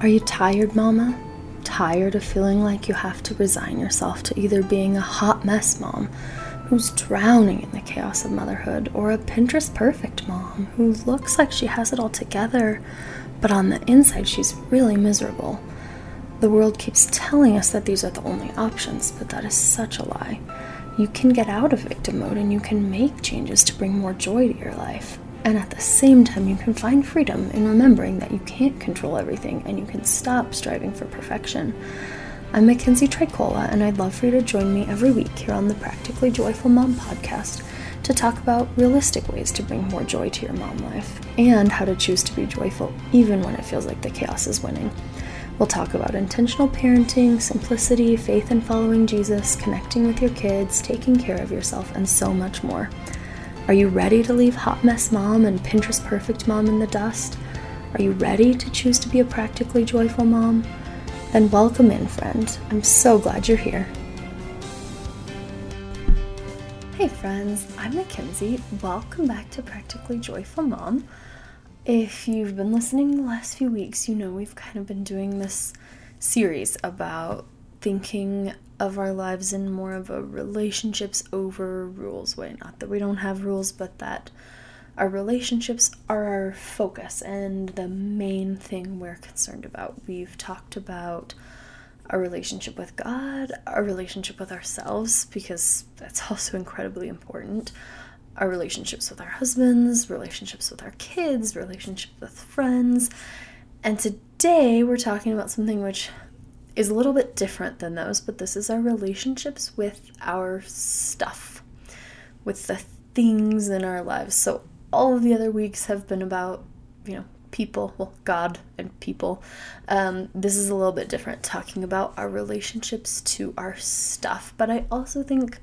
Are you tired, Mama? Tired of feeling like you have to resign yourself to either being a hot mess mom who's drowning in the chaos of motherhood, or a Pinterest perfect mom who looks like she has it all together, but on the inside she's really miserable? The world keeps telling us that these are the only options, but that is such a lie. You can get out of victim mode and you can make changes to bring more joy to your life. And at the same time, you can find freedom in remembering that you can't control everything and you can stop striving for perfection. I'm Mackenzie Tricola, and I'd love for you to join me every week here on the Practically Joyful Mom podcast to talk about realistic ways to bring more joy to your mom life and how to choose to be joyful even when it feels like the chaos is winning. We'll talk about intentional parenting, simplicity, faith in following Jesus, connecting with your kids, taking care of yourself, and so much more. Are you ready to leave hot mess mom and Pinterest perfect mom in the dust? Are you ready to choose to be a practically joyful mom? Then welcome in, friend. I'm so glad you're here. Hey friends, I'm Mackenzie. Welcome back to Practically Joyful Mom. If you've been listening the last few weeks, you know we've kind of been doing this series about thinking of our lives in more of a relationships over rules way. Not that we don't have rules, but that our relationships are our focus and the main thing we're concerned about. We've talked about our relationship with God, our relationship with ourselves, because that's also incredibly important, our relationships with our husbands, relationships with our kids, relationships with friends, and today we're talking about something which is a little bit different than those, but this is our relationships with our stuff, with the things in our lives. So all of the other weeks have been about, people, God and people. This is a little bit different, talking about our relationships to our stuff. But I also think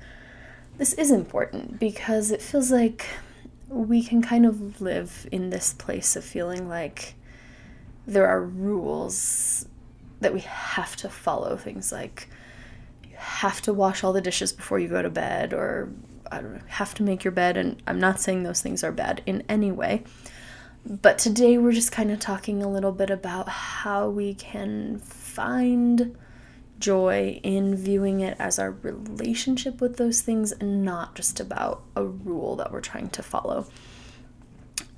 this is important because it feels like we can kind of live in this place of feeling like there are rules that we have to follow, things like you have to wash all the dishes before you go to bed, or I don't know, have to make your bed. And I'm not saying those things are bad in any way, but today we're just kind of talking a little bit about how we can find joy in viewing it as our relationship with those things and not just about a rule that we're trying to follow.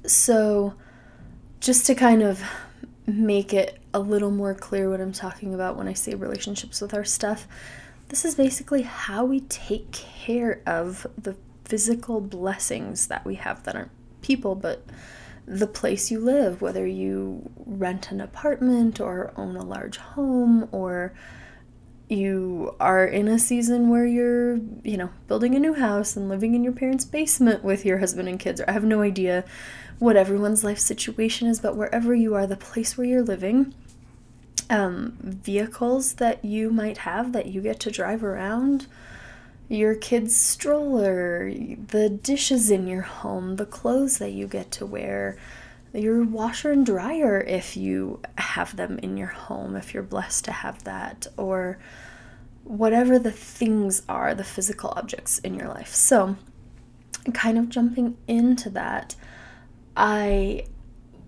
So just to kind of make it a little more clear what I'm talking about when I say relationships with our stuff, this is basically how we take care of the physical blessings that we have that aren't people, but the place you live, whether you rent an apartment or own a large home, or you are in a season where you're, building a new house and living in your parents' basement with your husband and kids, or I have no idea what everyone's life situation is, but wherever you are, the place where you're living, vehicles that you might have that you get to drive around, your kid's stroller, the dishes in your home, the clothes that you get to wear, your washer and dryer if you have them in your home, if you're blessed to have that, or whatever the things are, the physical objects in your life. So kind of jumping into that, I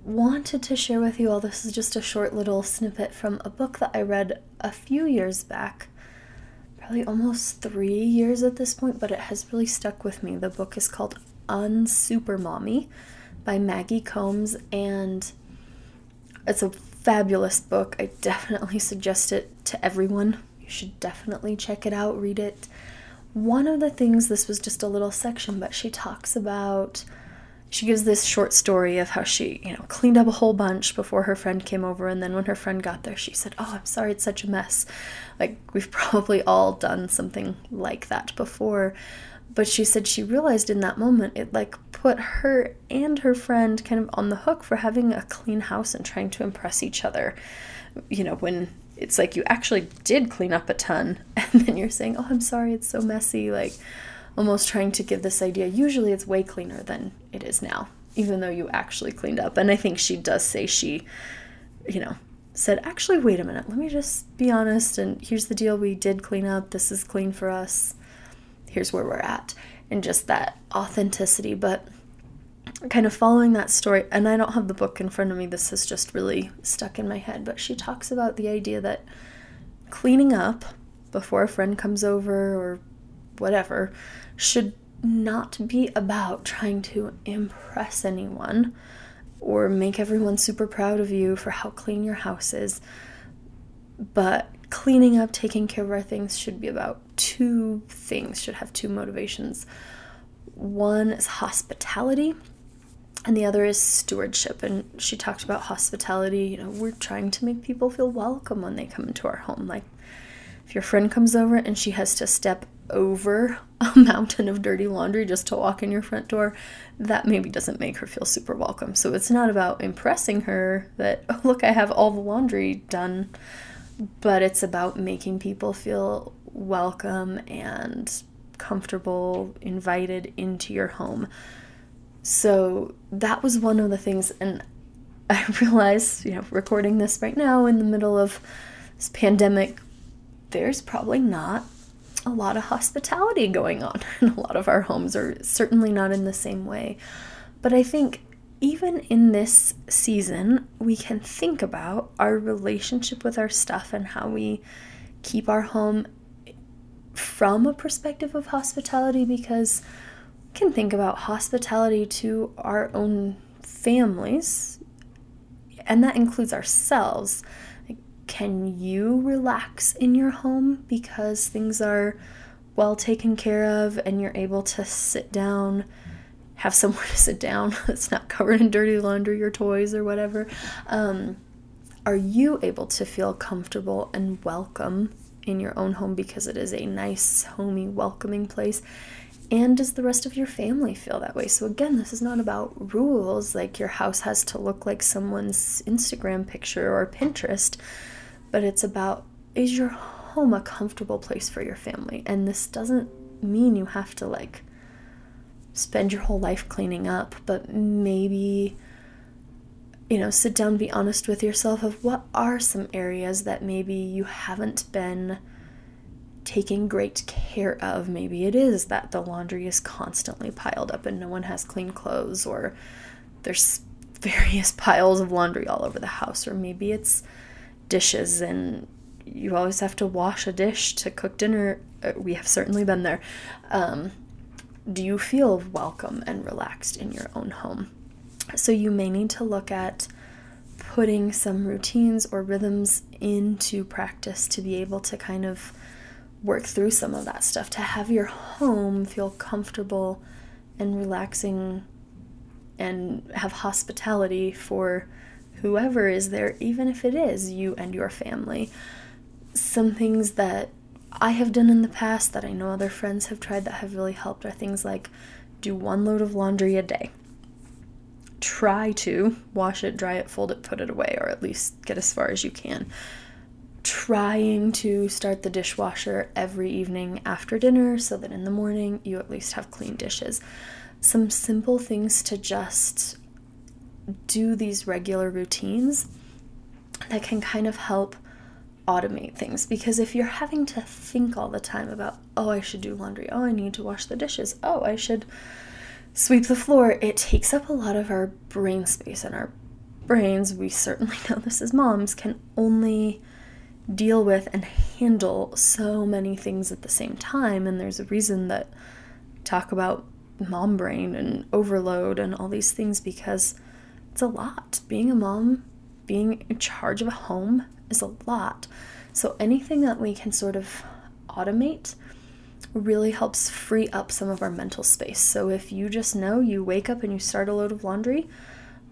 wanted to share with you all, this is just a short little snippet from a book that I read a few years back, probably almost 3 years at this point, but it has really stuck with me. The book is called Unsupermommy by Maggie Combs, and it's a fabulous book. I definitely suggest it to everyone. You should definitely check it out, read it. One of the things, this was just a little section, but she talks about, she gives this short story of how she, cleaned up a whole bunch before her friend came over, and then when her friend got there, she said, "Oh, I'm sorry, it's such a mess." Like, we've probably all done something like that before, but she said she realized in that moment it, put her and her friend kind of on the hook for having a clean house and trying to impress each other, when it's like you actually did clean up a ton, and then you're saying, "Oh, I'm sorry, it's so messy," almost trying to give this idea, usually it's way cleaner than it is now, even though you actually cleaned up. And I think she does say she, said, actually, wait a minute, let me just be honest, and here's the deal, we did clean up, this is clean for us, here's where we're at, and just that authenticity. But kind of following that story, and I don't have the book in front of me, this has just really stuck in my head, but she talks about the idea that cleaning up before a friend comes over or whatever should not be about trying to impress anyone or make everyone super proud of you for how clean your house is, but cleaning up, taking care of our things should be about two things, should have two motivations. One is hospitality, and the other is stewardship. And she talked about hospitality, you know, we're trying to make people feel welcome when they come into our home. Like, if your friend comes over and she has to step over a mountain of dirty laundry just to walk in your front door, that maybe doesn't make her feel super welcome. So it's not about impressing her that, oh, look, I have all the laundry done, but it's about making people feel welcome and comfortable, invited into your home. So that was one of the things, and I realize, you know, recording this right now in the middle of this pandemic, there's probably not a lot of hospitality going on in a lot of our homes, or certainly not in the same way. But I think even in this season, we can think about our relationship with our stuff and how we keep our home from a perspective of hospitality, because we can think about hospitality to our own families, and that includes ourselves. Like, can you relax in your home because things are well taken care of and you're able to sit down, have somewhere to sit down that's not covered in dirty laundry or toys or whatever? Are you able to feel comfortable and welcome in your own home because it is a nice, homey, welcoming place? And does the rest of your family feel that way? So again, this is not about rules, like your house has to look like someone's Instagram picture or Pinterest, but it's about, is your home a comfortable place for your family? And this doesn't mean you have to like spend your whole life cleaning up, but maybe, you know, sit down, be honest with yourself of what are some areas that maybe you haven't been taking great care of. Maybe it is that the laundry is constantly piled up and no one has clean clothes, or there's various piles of laundry all over the house, or maybe it's dishes and you always have to wash a dish to cook dinner. We have certainly been there. Do you feel welcome and relaxed in your own home? So you may need to look at putting some routines or rhythms into practice to be able to kind of work through some of that stuff, to have your home feel comfortable and relaxing and have hospitality for whoever is there, even if it is you and your family. Some things that I have done in the past that I know other friends have tried that have really helped are things like do one load of laundry a day. Try to wash it, dry it, fold it, put it away, or at least get as far as you can. Trying to start the dishwasher every evening after dinner so that in the morning you at least have clean dishes. Some simple things to just do, these regular routines that can kind of help automate things, because if you're having to think all the time about, oh, I should do laundry, oh, I need to wash the dishes, oh, I should sweep the floor, it takes up a lot of our brain space, and our brains, we certainly know this as moms, can only deal with and handle so many things at the same time. And there's a reason that we talk about mom brain and overload and all these things, because it's a lot. Being a mom, being in charge of a home is a lot. So anything that we can sort of automate really helps free up some of our mental space. So if you just know you wake up and you start a load of laundry,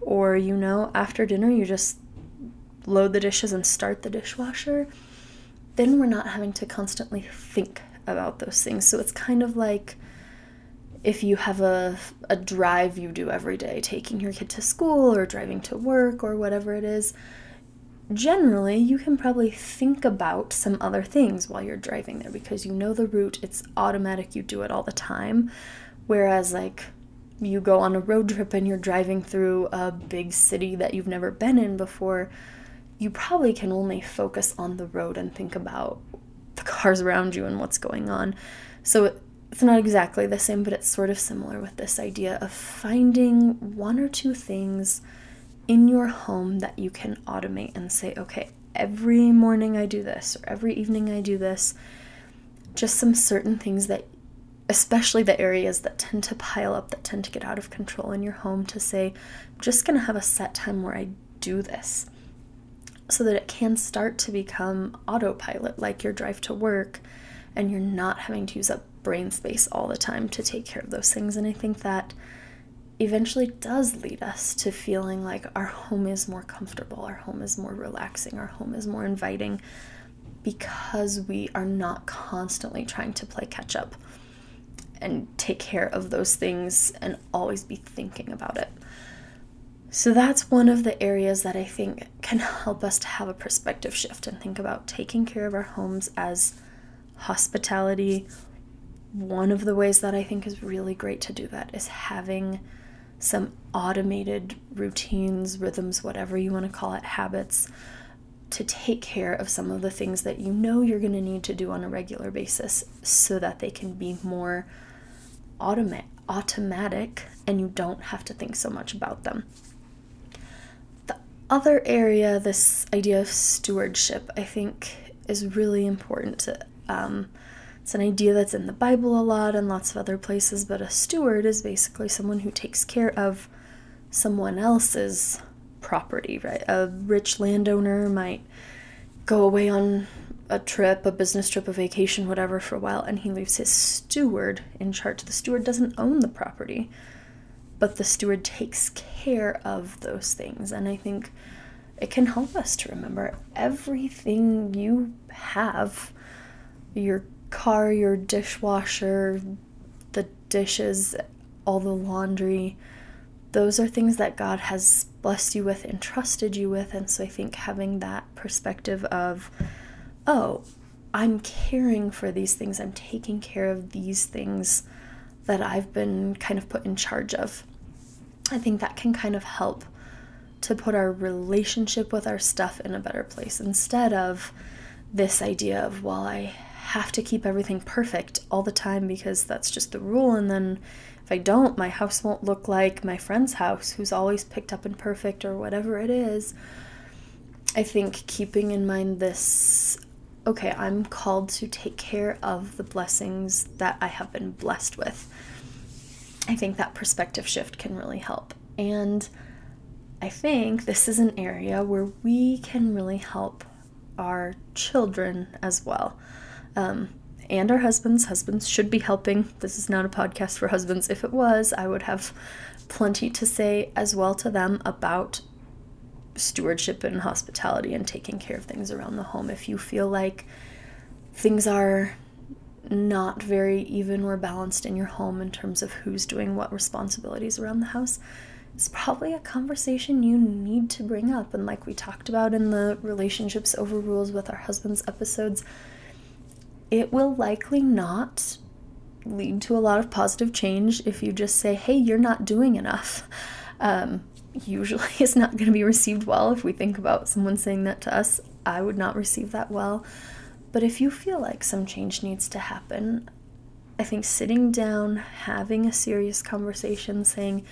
or you know after dinner you just load the dishes and start the dishwasher, then we're not having to constantly think about those things. So it's kind of like if you have a drive you do every day, taking your kid to school or driving to work or whatever it is, generally, you can probably think about some other things while you're driving there because you know the route, it's automatic, you do it all the time. Whereas, like, you go on a road trip and you're driving through a big city that you've never been in before, you probably can only focus on the road and think about the cars around you and what's going on. So It's not exactly the same, but it's sort of similar with this idea of finding one or two things in your home that you can automate and say, okay, every morning I do this, or every evening I do this. Just some certain things that, especially the areas that tend to pile up, that tend to get out of control in your home, to say, I'm just going to have a set time where I do this, so that it can start to become autopilot, like your drive to work, and you're not having to use up brain space all the time to take care of those things. And I think that eventually does lead us to feeling like our home is more comfortable, our home is more relaxing, our home is more inviting, because we are not constantly trying to play catch up and take care of those things and always be thinking about it. So that's one of the areas that I think can help us to have a perspective shift and think about taking care of our homes as hospitality. One of the ways that I think is really great to do that is having some automated routines, rhythms, whatever you want to call it, habits, to take care of some of the things that you know you're going to need to do on a regular basis, so that they can be more automatic and you don't have to think so much about them. The other area, this idea of stewardship, I think is really important. It's an idea that's in the Bible a lot and lots of other places, but a steward is basically someone who takes care of someone else's property, right? A rich landowner might go away on a trip, a business trip, a vacation, whatever, for a while, and he leaves his steward in charge. The steward doesn't own the property, but the steward takes care of those things. And I think it can help us to remember everything you have, your car, your dishwasher, the dishes, all the laundry, those are things that God has blessed you with, entrusted you with. And so I think having that perspective of, oh, I'm caring for these things, I'm taking care of these things that I've been kind of put in charge of, I think that can kind of help to put our relationship with our stuff in a better place, instead of this idea of, well, I have to keep everything perfect all the time because that's just the rule, and then if I don't, my house won't look like my friend's house, who's always picked up and perfect, or whatever it is. I think keeping in mind this, okay, I'm called to take care of the blessings that I have been blessed with, I think that perspective shift can really help. And I think this is an area where we can really help our children as well. And our husbands. Husbands should be helping. This is not a podcast for husbands. If it was, I would have plenty to say as well to them about stewardship and hospitality and taking care of things around the home. If you feel like things are not very even or balanced in your home in terms of who's doing what responsibilities around the house, it's probably a conversation you need to bring up. And like we talked about in the Relationships Over Rules with our husbands episodes, it will likely not lead to a lot of positive change if you just say, hey, you're not doing enough. Usually it's not going to be received well. If we think about someone saying that to us, I would not receive that well. But if you feel like some change needs to happen, I think sitting down, having a serious conversation, saying,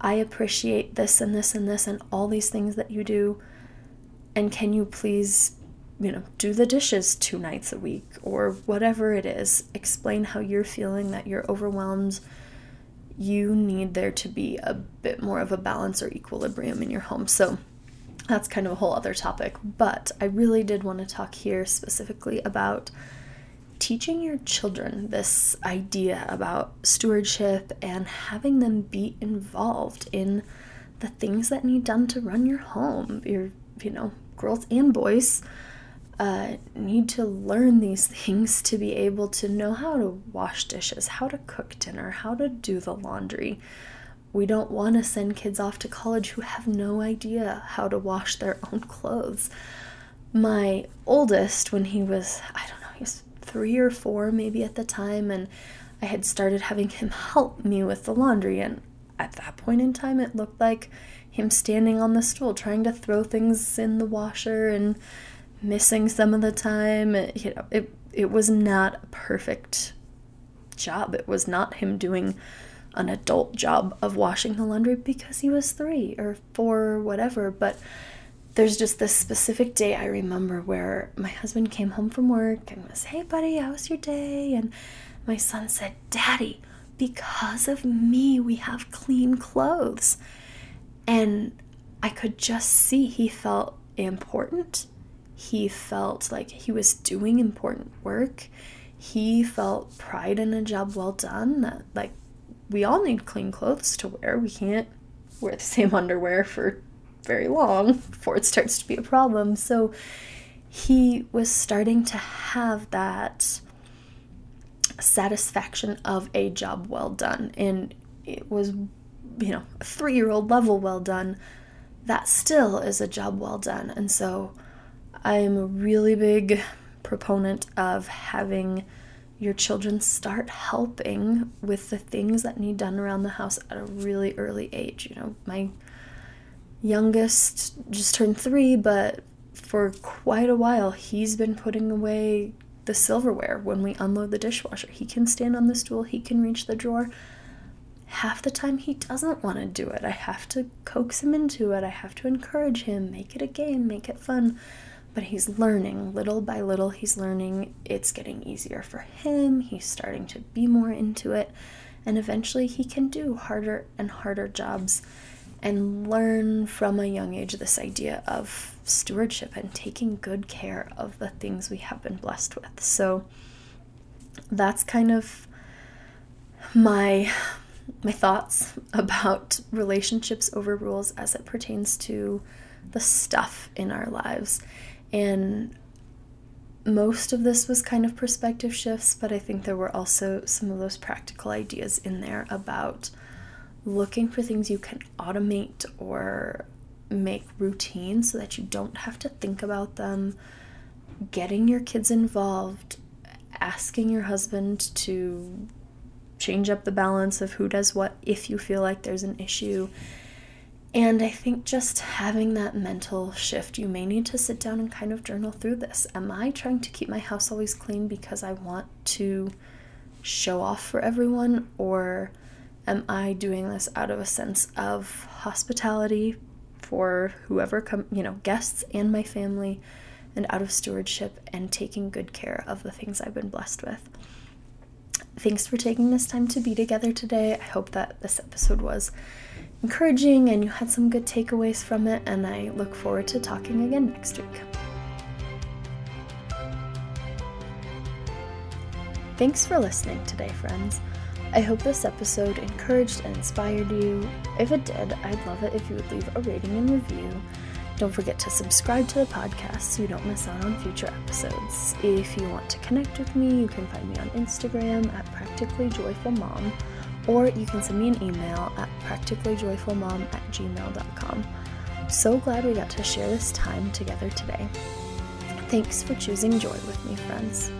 I appreciate this and this and this and all these things that you do, and can you please, you know, do the dishes 2 nights a week or whatever it is. Explain how you're feeling, that you're overwhelmed. You need there to be a bit more of a balance or equilibrium in your home. So that's kind of a whole other topic, but I really did want to talk here specifically about teaching your children this idea about stewardship and having them be involved in the things that need done to run your home. Your, you know, girls and boys need to learn these things to be able to know how to wash dishes, how to cook dinner, how to do the laundry. We don't want to send kids off to college who have no idea how to wash their own clothes. My oldest, when he was, I don't know, he was 3 or 4 maybe at the time, and I had started having him help me with the laundry, and at that point in time it looked like him standing on the stool trying to throw things in the washer and missing some of the time. It was not a perfect job. It was not him doing an adult job of washing the laundry because he was 3 or 4 or whatever. But there's just this specific day I remember where my husband came home from work and was, "Hey buddy, how was your day?" And my son said, "Daddy, because of me, we have clean clothes." And I could just see he felt important. He felt like he was doing important work. He felt pride in a job well done. That, like, we all need clean clothes to wear. We can't wear the same underwear for very long before it starts to be a problem. So he was starting to have that satisfaction of a job well done, and it was, you know, a 3-year-old level well done. That still is a job well done. And so I am a really big proponent of having your children start helping with the things that need done around the house at a really early age. You know, my youngest just turned 3, but for quite a while he's been putting away the silverware when we unload the dishwasher. He can stand on the stool, he can reach the drawer. Half the time he doesn't want to do it. I have to coax him into it. I have to encourage him, make it a game, make it fun. But he's learning, little by little he's learning. It's getting easier for him. He's starting to be more into it. And eventually he can do harder and harder jobs and learn from a young age this idea of stewardship and taking good care of the things we have been blessed with. So that's kind of my thoughts about relationships over rules as it pertains to the stuff in our lives. And most of this was kind of perspective shifts, but I think there were also some of those practical ideas in there about looking for things you can automate or make routine so that you don't have to think about them, getting your kids involved, asking your husband to change up the balance of who does what if you feel like there's an issue. And I think just having that mental shift, you may need to sit down and kind of journal through this. Am I trying to keep my house always clean because I want to show off for everyone, or am I doing this out of a sense of hospitality for whoever come, you know, guests and my family, and out of stewardship and taking good care of the things I've been blessed with? Thanks for taking this time to be together today. I hope that this episode was encouraging and you had some good takeaways from it, and I look forward to talking again next week. Thanks for listening today, friends. I hope this episode encouraged and inspired you. If it did, I'd love it if you would leave a rating and review. Don't forget to subscribe to the podcast so you don't miss out on future episodes. If you want to connect with me, you can find me on Instagram at practicallyjoyfulmom, or you can send me an email at practicallyjoyfulmom@gmail.com. So glad we got to share this time together today. Thanks for choosing joy with me, friends.